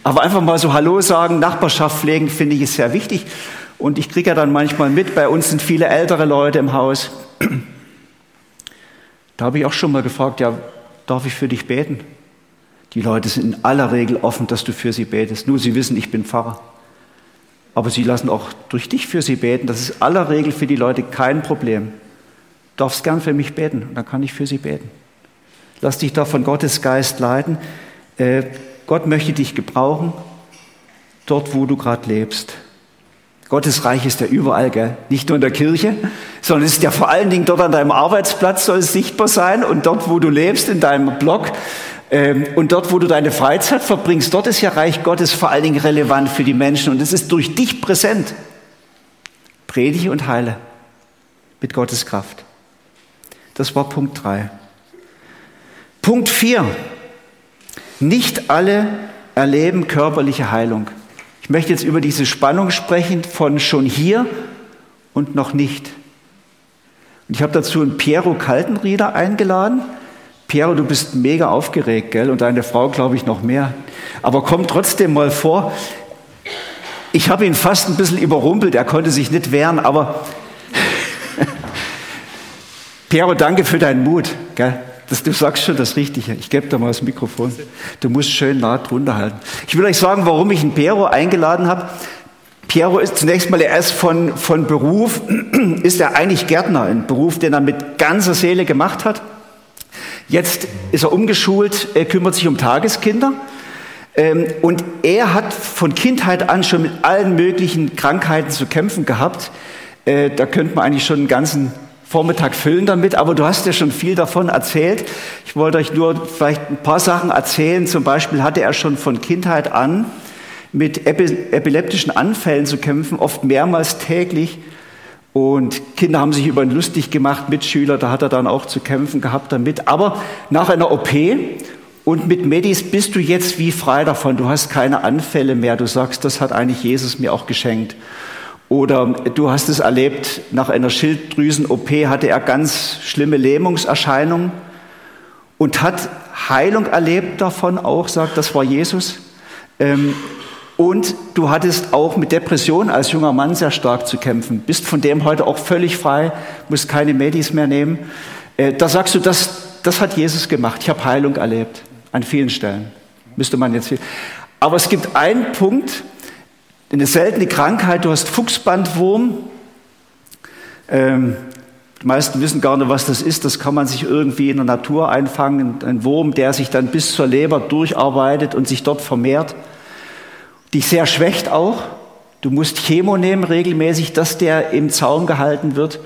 Aber einfach mal so Hallo sagen, Nachbarschaft pflegen, finde ich, ist sehr wichtig. Und ich kriege ja dann manchmal mit, bei uns sind viele ältere Leute im Haus. Da habe ich auch schon mal gefragt, ja, darf ich für dich beten? Die Leute sind in aller Regel offen, dass du für sie betest. Nur sie wissen, ich bin Pfarrer. Aber sie lassen auch durch dich für sie beten. Das ist in aller Regel für die Leute kein Problem. Du darfst gern für mich beten, und dann kann ich für sie beten. Lass dich da von Gottes Geist leiten. Äh, Gott möchte dich gebrauchen, dort, wo du gerade lebst. Gottes Reich ist ja überall, gell? Nicht nur in der Kirche, sondern es ist ja vor allen Dingen dort an deinem Arbeitsplatz soll es sichtbar sein und dort, wo du lebst, in deinem Blog ähm, und dort, wo du deine Freizeit verbringst, dort ist ja Reich Gottes vor allen Dingen relevant für die Menschen und es ist durch dich präsent. Predige und heile mit Gottes Kraft. Das war Punkt drei. Punkt vier. Nicht alle erleben körperliche Heilung. Ich möchte jetzt über diese Spannung sprechen von schon hier und noch nicht. Und ich habe dazu einen Piero Kaltenrieder eingeladen. Piero, du bist mega aufgeregt, gell? Und deine Frau, glaube ich, noch mehr. Aber komm trotzdem mal vor. Ich habe ihn fast ein bisschen überrumpelt. Er konnte sich nicht wehren, aber Piero, danke für deinen Mut, gell? Das, du sagst schon das Richtige. Ich gebe dir mal das Mikrofon. Du musst schön nah drunter halten. Ich will euch sagen, warum ich einen Piero eingeladen habe. Piero ist zunächst mal, er ist von, von Beruf, ist er eigentlich Gärtner. Ein Beruf, den er mit ganzer Seele gemacht hat. Jetzt ist er umgeschult, er kümmert sich um Tageskinder. Und er hat von Kindheit an schon mit allen möglichen Krankheiten zu kämpfen gehabt. Da könnte man eigentlich schon einen ganzen Vormittag füllen damit, aber du hast ja schon viel davon erzählt. Ich wollte euch nur vielleicht ein paar Sachen erzählen. Zum Beispiel hatte er schon von Kindheit an mit epileptischen Anfällen zu kämpfen, oft mehrmals täglich. Und Kinder haben sich über ihn lustig gemacht, Mitschüler, da hat er dann auch zu kämpfen gehabt damit. Aber nach einer O P und mit Medis bist du jetzt wie frei davon. Du hast keine Anfälle mehr. Du sagst, das hat eigentlich Jesus mir auch geschenkt. Oder du hast es erlebt, nach einer Schilddrüsen-O P hatte er ganz schlimme Lähmungserscheinungen und hat Heilung erlebt davon auch, sagt, das war Jesus. Und du hattest auch mit Depressionen als junger Mann sehr stark zu kämpfen, bist von dem heute auch völlig frei, musst keine Medis mehr nehmen. Da sagst du, das, das hat Jesus gemacht, ich habe Heilung erlebt, an vielen Stellen, müsste man jetzt hier. Aber es gibt einen Punkt, eine seltene Krankheit, du hast Fuchsbandwurm. Ähm, die meisten wissen gar nicht, was das ist. Das kann man sich irgendwie in der Natur einfangen. Ein Wurm, der sich dann bis zur Leber durcharbeitet und sich dort vermehrt. Dich sehr schwächt auch. Du musst Chemo nehmen regelmäßig, dass der im Zaum gehalten wird.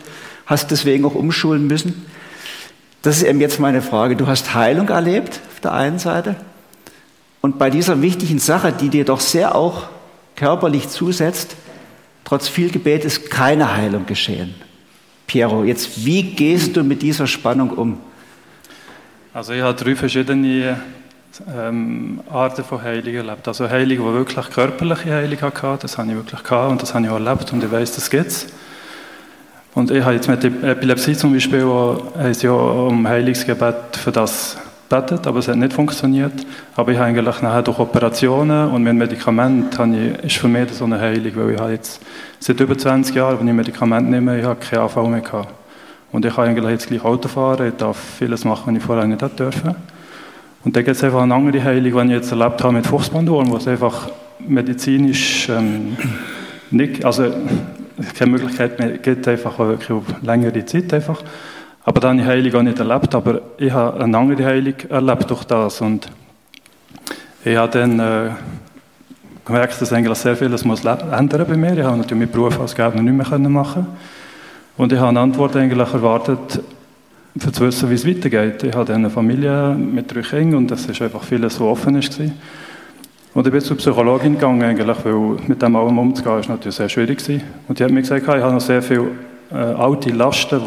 Hast deswegen auch umschulen müssen. Das ist eben jetzt meine Frage. Du hast Heilung erlebt auf der einen Seite. Und bei dieser wichtigen Sache, die dir doch sehr auch körperlich zusetzt, trotz viel Gebet ist keine Heilung geschehen. Piero, jetzt wie gehst du mit dieser Spannung um? Also ich habe drei verschiedene ähm, Arten von Heilung erlebt. Also Heilung, die wirklich körperliche Heilung hatte, das habe ich wirklich gehabt und das habe ich auch erlebt und ich weiß, das gibt es. Und ich habe jetzt mit Epilepsie zum Beispiel ja um Heilungsgebet für das betet, aber es hat nicht funktioniert. Aber ich habe eigentlich nachher durch Operationen und mit Medikamenten ist für mich das so eine Heilung, weil ich habe jetzt seit über zwanzig Jahren, wenn ich Medikamente nehme, ich habe keinen A V mehr gehabt. Und ich kann eigentlich jetzt gleich Auto fahren, ich darf vieles machen, was ich vorher nicht durfte. Und dann gibt es einfach eine andere Heilung, die ich jetzt erlebt habe mit Fuchsbandwurm, wo es einfach medizinisch ähm, nicht, also keine Möglichkeit mehr gibt, einfach wirklich auf längere Zeit einfach. Aber dann habe ich Heilung auch nicht erlebt, aber ich habe eine andere Heilung erlebt durch das. Und ich habe dann äh, gemerkt, dass eigentlich sehr vieles muss ändern bei mir. Ich habe natürlich meinen Beruf als Gärtner nicht mehr machen können. Und ich habe eine Antwort eigentlich erwartet, um zu wissen, wie es weitergeht. Ich hatte eine Familie mit drei Kindern und das ist einfach vieles, so offen ist. Und ich bin zur Psychologin gegangen, eigentlich, weil mit dem allem umzugehen, ist natürlich sehr schwierig gewesen. Und die hat mir gesagt, ich habe noch sehr viele äh, alte Lasten,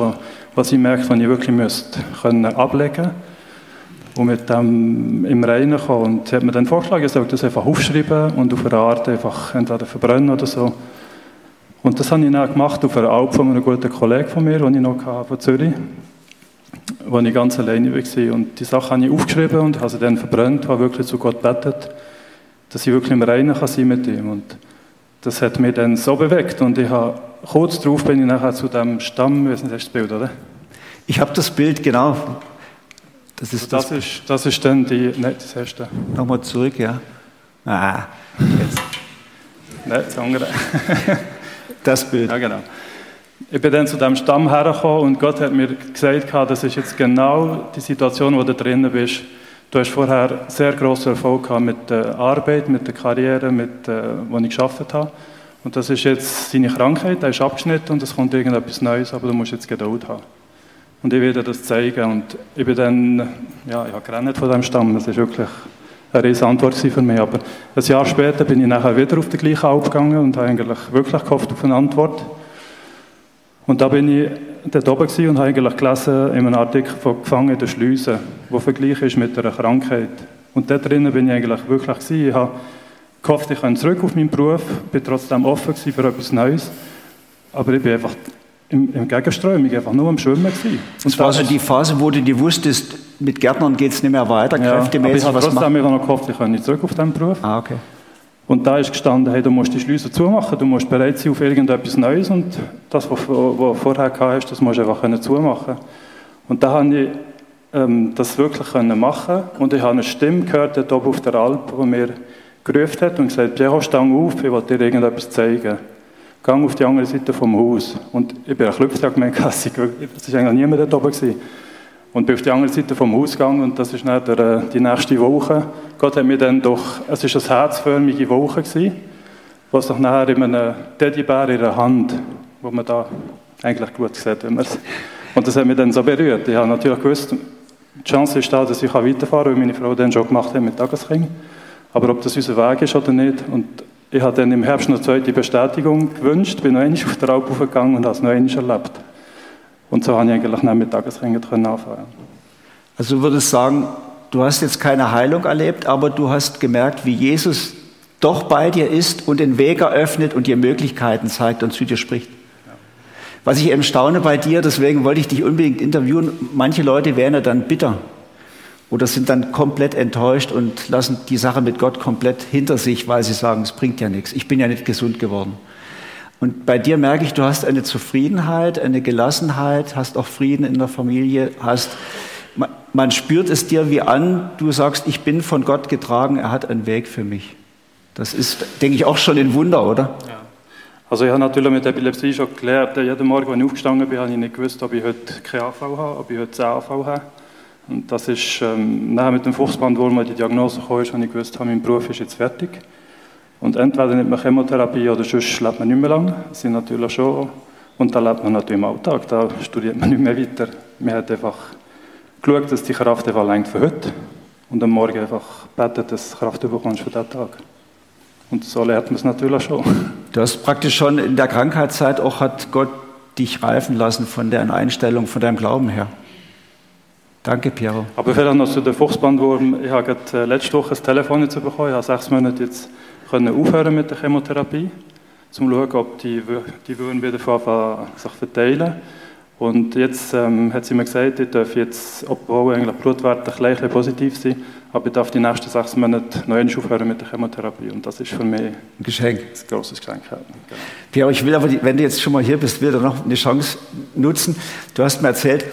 was ich merke, die ich wirklich müsste, können ablegen und mit dem im Reinen kommen. Und sie hat mir dann vorgeschlagen, ich soll das einfach aufschreiben und auf eine Art einfach entweder verbrennen oder so. Und das habe ich dann gemacht auf einer Alp von einem guten Kollegen von mir, den ich noch hatte, von Zürich, wo ich ganz alleine war. Und die Sachen habe ich aufgeschrieben und habe sie dann verbrannt, habe wirklich zu Gott gebetet, dass ich wirklich im Reinen sein mit ihm. Und das hat mich dann so bewegt. Und ich habe, kurz darauf bin ich nachher zu dem Stamm, weißt du, das Bild, oder? Ich habe das Bild, genau. Das ist, also das das ist, das ist dann die, nein, das erste. Nochmal zurück, ja. Ah, jetzt. Nein, das andere. Das Bild. Ja, genau. Ich bin dann zu diesem Stamm hergekommen und Gott hat mir gesagt, das ist jetzt genau die Situation, wo du drin bist. Du hast vorher sehr grossen Erfolg gehabt mit der Arbeit, mit der Karriere, mit wo ich gearbeitet habe. Und das ist jetzt seine Krankheit, der ist abgeschnitten und es kommt irgendetwas Neues, aber du musst jetzt Geduld haben. Und ich werde das zeigen. Und ich bin dann, ja, ich habe gerannt von diesem Stamm, das ist wirklich eine riesige Antwort für mich. Aber ein Jahr später bin ich nachher wieder auf die gleiche Alp gegangen und habe eigentlich wirklich gehofft auf eine Antwort. Und da bin ich dort oben gewesen und habe eigentlich gelesen in einem Artikel von Gefangenen der Schleuse, der vergleich ist mit einer Krankheit. Und dort drinnen bin ich eigentlich wirklich gewesen. Ich habe gehofft, ich könnte zurück auf meinen Beruf, bin trotzdem offen gewesen für etwas Neues. Aber ich bin einfach im, im Gegenström, ich war einfach nur am Schwimmen gewesen. Und das war so die Phase, wo du dir wusstest, mit Gärtnern geht es nicht mehr weiter, kräftemäßig, ja, aber ich habe trotzdem noch gehofft, ich könnte zurück auf diesen Beruf. Ah, okay. Und da ist gestanden, hey, du musst die Schleusen zumachen, du musst bereit sein auf irgendetwas Neues und das, was du vorher hast, das musst du einfach zumachen. Und da konnte ich ähm, das wirklich machen und ich habe eine Stimme gehört, dort oben auf der Alp, die mir gerufen hat und gesagt, Piero, steh auf, ich will dir irgendetwas zeigen. Geh auf die andere Seite vom Haus. Und ich bin ein Klüpfer, ich habe gemerkt, es war eigentlich niemand dort oben gewesen. Und bin auf die andere Seite vom Haus gegangen und das ist dann der, die nächste Woche. Gott hat mir dann doch, es war eine herzförmige Woche gewesen, was doch nachher in einem Teddybär in der Hand, wo man da eigentlich gut sieht, wenn man es. Und das hat mich dann so berührt. Ich habe natürlich gewusst, die Chance ist da, dass ich weiterfahren kann, weil meine Frau dann schon gemacht hat mit Tageskind. Aber ob das unser Weg ist oder nicht. Und ich habe dann im Herbst noch eine zweite Bestätigung gewünscht, bin noch einmal auf der Alp gegangen und habe es noch einmal erlebt. Und so habe ich eigentlich nicht mit Tagesringen anfangen. Also du würdest sagen, du hast jetzt keine Heilung erlebt, aber du hast gemerkt, wie Jesus doch bei dir ist und den Weg eröffnet und dir Möglichkeiten zeigt und zu dir spricht. Ja. Was ich eben staune bei dir, deswegen wollte ich dich unbedingt interviewen, manche Leute wären ja dann bitter oder sind dann komplett enttäuscht und lassen die Sache mit Gott komplett hinter sich, weil sie sagen, es bringt ja nichts, ich bin ja nicht gesund geworden. Und bei dir merke ich, du hast eine Zufriedenheit, eine Gelassenheit, hast auch Frieden in der Familie, hast, man, man spürt es dir wie an, du sagst, ich bin von Gott getragen, er hat einen Weg für mich. Das ist, denke ich, auch schon ein Wunder, oder? Ja. Also ich habe natürlich mit Epilepsie schon gelernt, jeden Morgen, wenn ich aufgestanden bin, habe ich nicht gewusst, ob ich heute keinen A V habe, ob ich heute zehn A V habe. Und das ist, ähm, nachher mit dem Fuchsbandwurm, wo die Diagnose kam, habe ich gewusst, mein Beruf ist jetzt fertig. Und entweder nimmt man Chemotherapie oder sonst lebt man nicht mehr lange. Das sind natürlich schon. Und da lebt man natürlich im Alltag, da studiert man nicht mehr weiter. Man hat einfach geschaut, dass die Kraft einfach reicht für heute. Und am Morgen einfach betet, dass du Kraft bekommst für diesen Tag. Und so lernt man es natürlich schon. Du hast praktisch schon in der Krankheitszeit auch, hat Gott dich reifen lassen von deiner Einstellung, von deinem Glauben her. Danke, Piero. Aber vielleicht noch zu den Fuchsbandwurm. Ich habe letzte Woche ein Telefon jetzt bekommen, ich habe sechs Monate jetzt können aufhören mit der Chemotherapie, um zu schauen, ob die, die Würden wieder von Anfang sich verteilen. Und jetzt ähm, hat sie mir gesagt, ich darf jetzt, obwohl eigentlich Blutwerte gleich positiv sind, aber ich darf die nächsten sechs Monate noch einmal aufhören mit der Chemotherapie. Und das ist für mich ein Geschenk. Ein grosses Geschenk. Ja. Pierre, ich will aber, wenn du jetzt schon mal hier bist, will ich noch eine Chance nutzen. Du hast mir erzählt,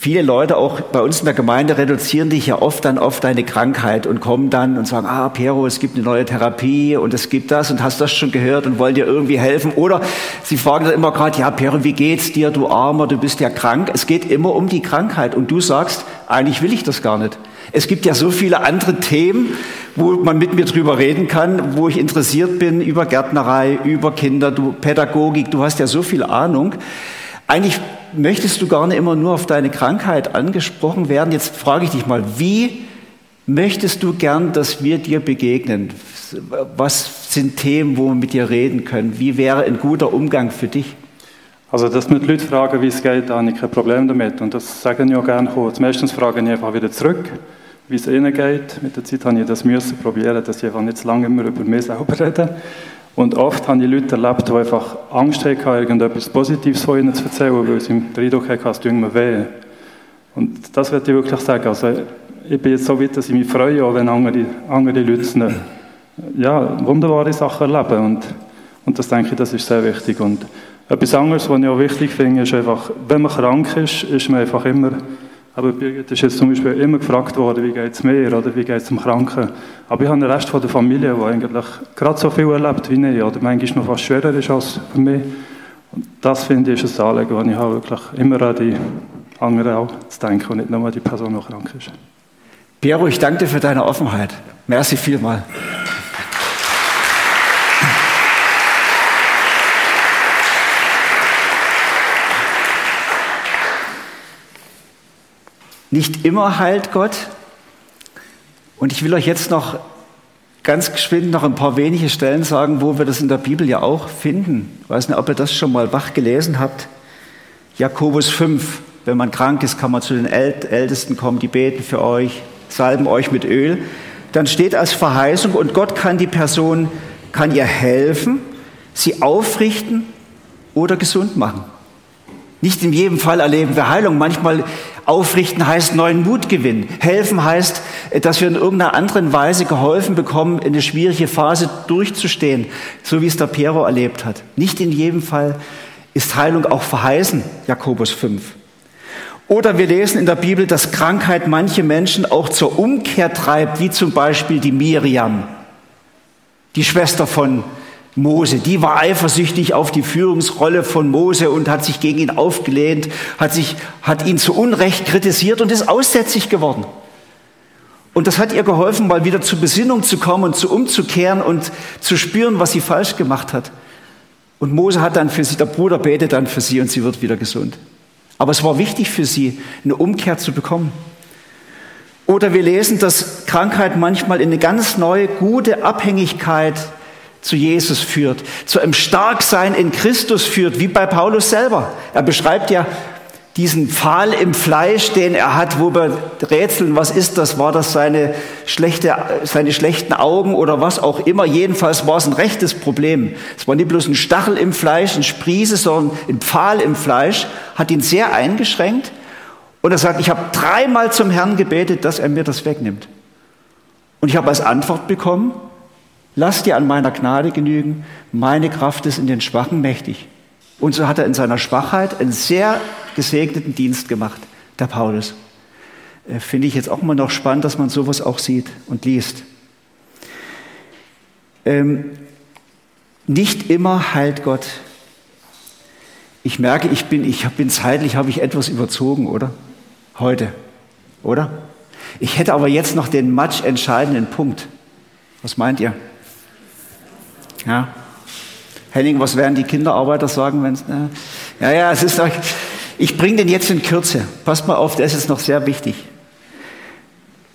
viele Leute, auch bei uns in der Gemeinde, reduzieren dich ja oft dann auf deine Krankheit und kommen dann und sagen, ah, Piero, es gibt eine neue Therapie und es gibt das und hast das schon gehört und wollen dir irgendwie helfen. Oder sie fragen dann immer gerade, ja, Piero, wie geht's dir, du Armer, du bist ja krank. Es geht immer um die Krankheit und du sagst, eigentlich will ich das gar nicht. Es gibt ja so viele andere Themen, wo man mit mir drüber reden kann, wo ich interessiert bin, über Gärtnerei, über Kinder, du Pädagogik, du hast ja so viel Ahnung. Eigentlich möchtest du gar nicht immer nur auf deine Krankheit angesprochen werden. Jetzt frage ich dich mal, wie möchtest du gern, dass wir dir begegnen? Was sind Themen, wo wir mit dir reden können? Wie wäre ein guter Umgang für dich? Also, dass wir die Leute fragen, wie es geht, habe ich kein Problem damit. Und das sagen ja gerne kurz. Meistens frage ich einfach wieder zurück, wie es ihnen geht. Mit der Zeit habe ich das müssen probieren, dass ich einfach nicht zu lange immer über mich selber rede. Und oft habe ich Leute erlebt, die einfach Angst hatten, irgendetwas Positives von ihnen zu erzählen, weil sie im Eindruck hatten, es tut mir weh. Und das würde ich wirklich sagen. Also, ich bin jetzt so weit, dass ich mich freue, auch wenn andere, andere Leute eine, ja, wunderbare Sachen erleben. Und, und das denke ich, das ist sehr wichtig. Und etwas anderes, was ich auch wichtig finde, ist einfach, wenn man krank ist, ist man einfach immer... Aber Birgit ist jetzt zum Beispiel immer gefragt worden, wie geht es mir oder wie geht es dem Kranken. Aber ich habe den Rest von der Familie, der eigentlich gerade so viel erlebt wie ich, oder manchmal noch fast schwerer ist als für mich. Und das finde ich ein Anliegen, weil ich habe wirklich immer an die anderen auch zu denken und nicht nur an die Person, die krank ist. Piero, ich danke dir für deine Offenheit. Merci vielmal. Nicht immer heilt Gott. Und ich will euch jetzt noch ganz geschwind noch ein paar wenige Stellen sagen, wo wir das in der Bibel ja auch finden. Ich weiß nicht, ob ihr das schon mal wach gelesen habt. Jakobus fünf. Wenn man krank ist, kann man zu den Ältesten kommen, die beten für euch, salben euch mit Öl. Dann steht als Verheißung, und Gott kann die Person, kann ihr helfen, sie aufrichten oder gesund machen. Nicht in jedem Fall erleben wir Heilung. Manchmal aufrichten heißt neuen Mut gewinnen. Helfen heißt, dass wir in irgendeiner anderen Weise geholfen bekommen, eine schwierige Phase durchzustehen, so wie es der Piero erlebt hat. Nicht in jedem Fall ist Heilung auch verheißen, Jakobus fünf. Oder wir lesen in der Bibel, dass Krankheit manche Menschen auch zur Umkehr treibt, wie zum Beispiel die Miriam, die Schwester von Mose, die war eifersüchtig auf die Führungsrolle von Mose und hat sich gegen ihn aufgelehnt, hat, sich, hat ihn zu Unrecht kritisiert und ist aussätzig geworden. Und das hat ihr geholfen, mal wieder zur Besinnung zu kommen und zu umzukehren und zu spüren, was sie falsch gemacht hat. Und Mose hat dann für sie, der Bruder betet dann für sie und sie wird wieder gesund. Aber es war wichtig für sie, eine Umkehr zu bekommen. Oder wir lesen, dass Krankheit manchmal in eine ganz neue, gute Abhängigkeit zu Jesus führt, zu einem Starksein in Christus führt, wie bei Paulus selber. Er beschreibt ja diesen Pfahl im Fleisch, den er hat, wo wir rätseln, was ist das? War das seine, schlechte, seine schlechten Augen oder was auch immer? Jedenfalls war es ein rechtes Problem. Es war nicht bloß ein Stachel im Fleisch, ein Spriese, sondern ein Pfahl im Fleisch, hat ihn sehr eingeschränkt. Und er sagt, ich habe dreimal zum Herrn gebetet, dass er mir das wegnimmt. Und ich habe als Antwort bekommen, lass dir an meiner Gnade genügen, meine Kraft ist in den Schwachen mächtig. Und so hat er in seiner Schwachheit einen sehr gesegneten Dienst gemacht, der Paulus. Äh, finde ich jetzt auch mal noch spannend, dass man sowas auch sieht und liest. Ähm, nicht immer heilt Gott. Ich merke, ich bin, ich bin zeitlich, habe ich etwas überzogen, oder? Heute, oder? Ich hätte aber jetzt noch den matsch entscheidenden Punkt. Was meint ihr? Ja. Henning, was werden die Kinderarbeiter sagen, wenn es... Ne? Ja, ja, es ist... Ich bringe den jetzt in Kürze. Passt mal auf, der ist jetzt noch sehr wichtig.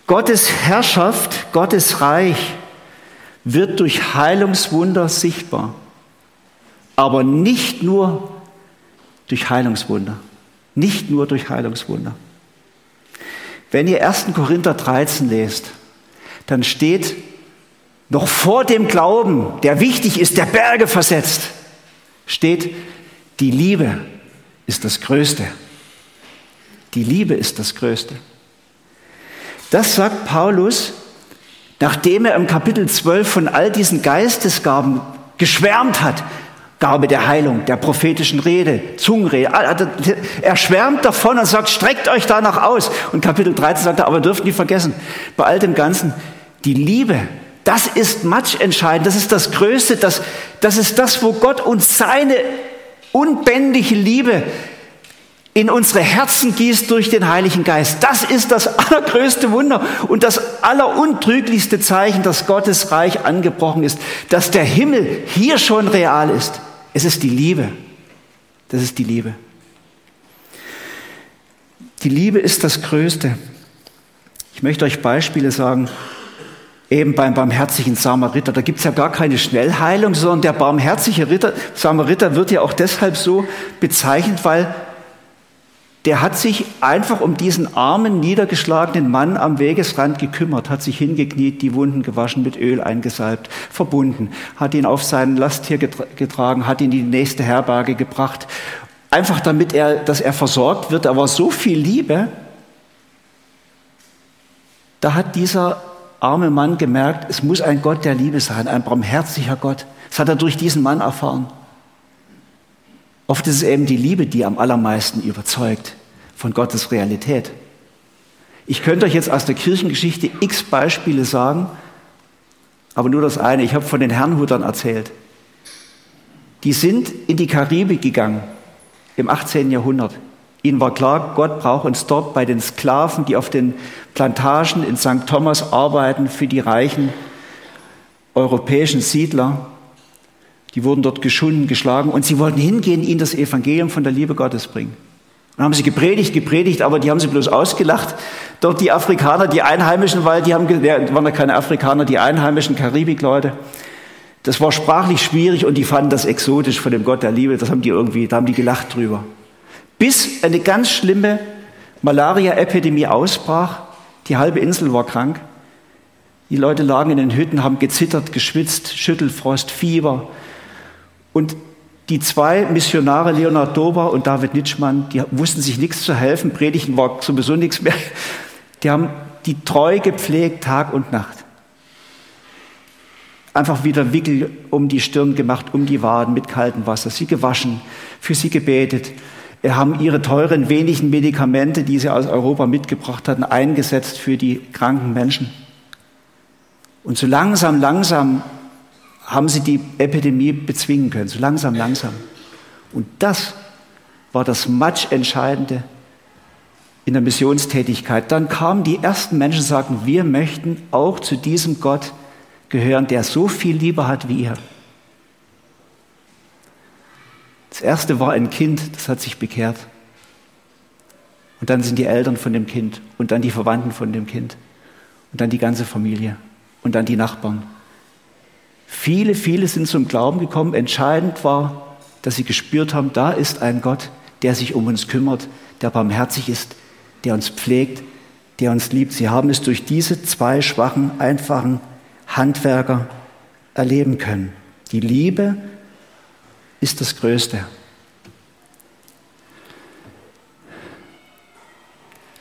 Gottes Herrschaft, Gottes Reich wird durch Heilungswunder sichtbar. Aber nicht nur durch Heilungswunder. Nicht nur durch Heilungswunder. Wenn ihr ersten Korinther dreizehn lest, dann steht... Noch vor dem Glauben, der wichtig ist, der Berge versetzt, steht, die Liebe ist das Größte. Die Liebe ist das Größte. Das sagt Paulus, nachdem er im Kapitel zwölf von all diesen Geistesgaben geschwärmt hat. Gabe der Heilung, der prophetischen Rede, Zungenrede. Er schwärmt davon und sagt, streckt euch danach aus. Und Kapitel dreizehn sagt er, aber dürft nie vergessen, bei all dem Ganzen, die Liebe, das ist matschentscheidend, das ist das Größte, das, das ist das, wo Gott uns seine unbändige Liebe in unsere Herzen gießt durch den Heiligen Geist. Das ist das allergrößte Wunder und das alleruntrüglichste Zeichen, dass Gottes Reich angebrochen ist, dass der Himmel hier schon real ist. Es ist die Liebe. Das ist die Liebe. Die Liebe ist das Größte. Ich möchte euch Beispiele sagen, eben beim barmherzigen Samariter. Da gibt es ja gar keine Schnellheilung, sondern der barmherzige Ritter, Samariter wird ja auch deshalb so bezeichnet, weil der hat sich einfach um diesen armen, niedergeschlagenen Mann am Wegesrand gekümmert, hat sich hingekniet, die Wunden gewaschen, mit Öl eingesalbt, verbunden, hat ihn auf seinen Lasttier getragen, hat ihn in die nächste Herberge gebracht, einfach damit er, dass er versorgt wird. Aber so viel Liebe, da hat dieser arme Mann gemerkt, es muss ein Gott der Liebe sein, ein barmherziger Gott. Das hat er durch diesen Mann erfahren. Oft ist es eben die Liebe, die am allermeisten überzeugt von Gottes Realität. Ich könnte euch jetzt aus der Kirchengeschichte x Beispiele sagen, aber nur das eine. Ich habe von den Herrnhutern erzählt. Die sind in die Karibik gegangen im achtzehnten Jahrhundert. Ihnen war klar, Gott braucht uns dort bei den Sklaven, die auf den Plantagen in Sankt Thomas arbeiten, für die reichen europäischen Siedler. Die wurden dort geschunden, geschlagen und sie wollten hingehen, ihnen das Evangelium von der Liebe Gottes bringen. Und dann haben sie gepredigt, gepredigt, aber die haben sie bloß ausgelacht. Dort die Afrikaner, die Einheimischen, weil die haben, waren ja keine Afrikaner, die Einheimischen Karibikleute. Das war sprachlich schwierig und die fanden das exotisch von dem Gott der Liebe. Das haben die irgendwie, da haben die gelacht drüber. Bis eine ganz schlimme Malaria-Epidemie ausbrach. Die halbe Insel war krank. Die Leute lagen in den Hütten, haben gezittert, geschwitzt, Schüttelfrost, Fieber. Und die zwei Missionare, Leonhard Dober und David Nitschmann, die wussten sich nichts zu helfen, predigen war sowieso nichts mehr. Die haben die treu gepflegt, Tag und Nacht. Einfach wieder Wickel um die Stirn gemacht, um die Waden mit kaltem Wasser, sie gewaschen, für sie gebetet. Haben ihre teuren, wenigen Medikamente, die sie aus Europa mitgebracht hatten, eingesetzt für die kranken Menschen. Und so langsam, langsam haben sie die Epidemie bezwingen können, so langsam, langsam. Und das war das Matschentscheidende in der Missionstätigkeit. Dann kamen die ersten Menschen und sagten, wir möchten auch zu diesem Gott gehören, der so viel Liebe hat wie ihr. Das erste war ein Kind, das hat sich bekehrt. Und dann sind die Eltern von dem Kind und dann die Verwandten von dem Kind und dann die ganze Familie und dann die Nachbarn. Viele, viele sind zum Glauben gekommen. Entscheidend war, dass sie gespürt haben, da ist ein Gott, der sich um uns kümmert, der barmherzig ist, der uns pflegt, der uns liebt. Sie haben es durch diese zwei schwachen, einfachen Handwerker erleben können. Die Liebe ist das Größte.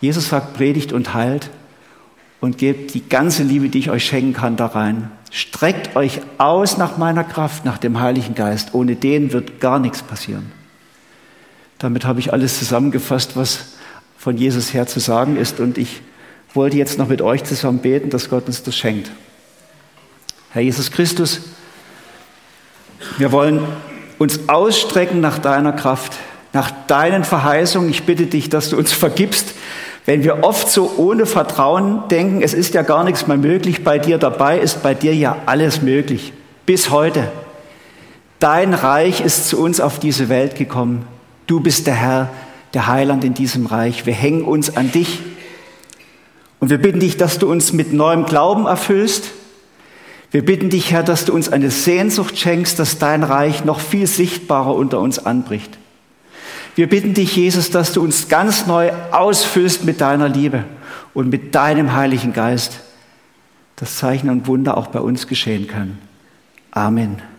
Jesus sagt, predigt und heilt und gebt die ganze Liebe, die ich euch schenken kann, da rein. Streckt euch aus nach meiner Kraft, nach dem Heiligen Geist. Ohne den wird gar nichts passieren. Damit habe ich alles zusammengefasst, was von Jesus her zu sagen ist. Und ich wollte jetzt noch mit euch zusammen beten, dass Gott uns das schenkt. Herr Jesus Christus, wir wollen uns ausstrecken nach deiner Kraft, nach deinen Verheißungen. Ich bitte dich, dass du uns vergibst, wenn wir oft so ohne Vertrauen denken, es ist ja gar nichts mehr möglich bei dir, dabei ist bei dir ja alles möglich, bis heute. Dein Reich ist zu uns auf diese Welt gekommen. Du bist der Herr, der Heiland in diesem Reich. Wir hängen uns an dich und wir bitten dich, dass du uns mit neuem Glauben erfüllst. Wir bitten dich, Herr, dass du uns eine Sehnsucht schenkst, dass dein Reich noch viel sichtbarer unter uns anbricht. Wir bitten dich, Jesus, dass du uns ganz neu ausfüllst mit deiner Liebe und mit deinem Heiligen Geist, dass Zeichen und Wunder auch bei uns geschehen können. Amen.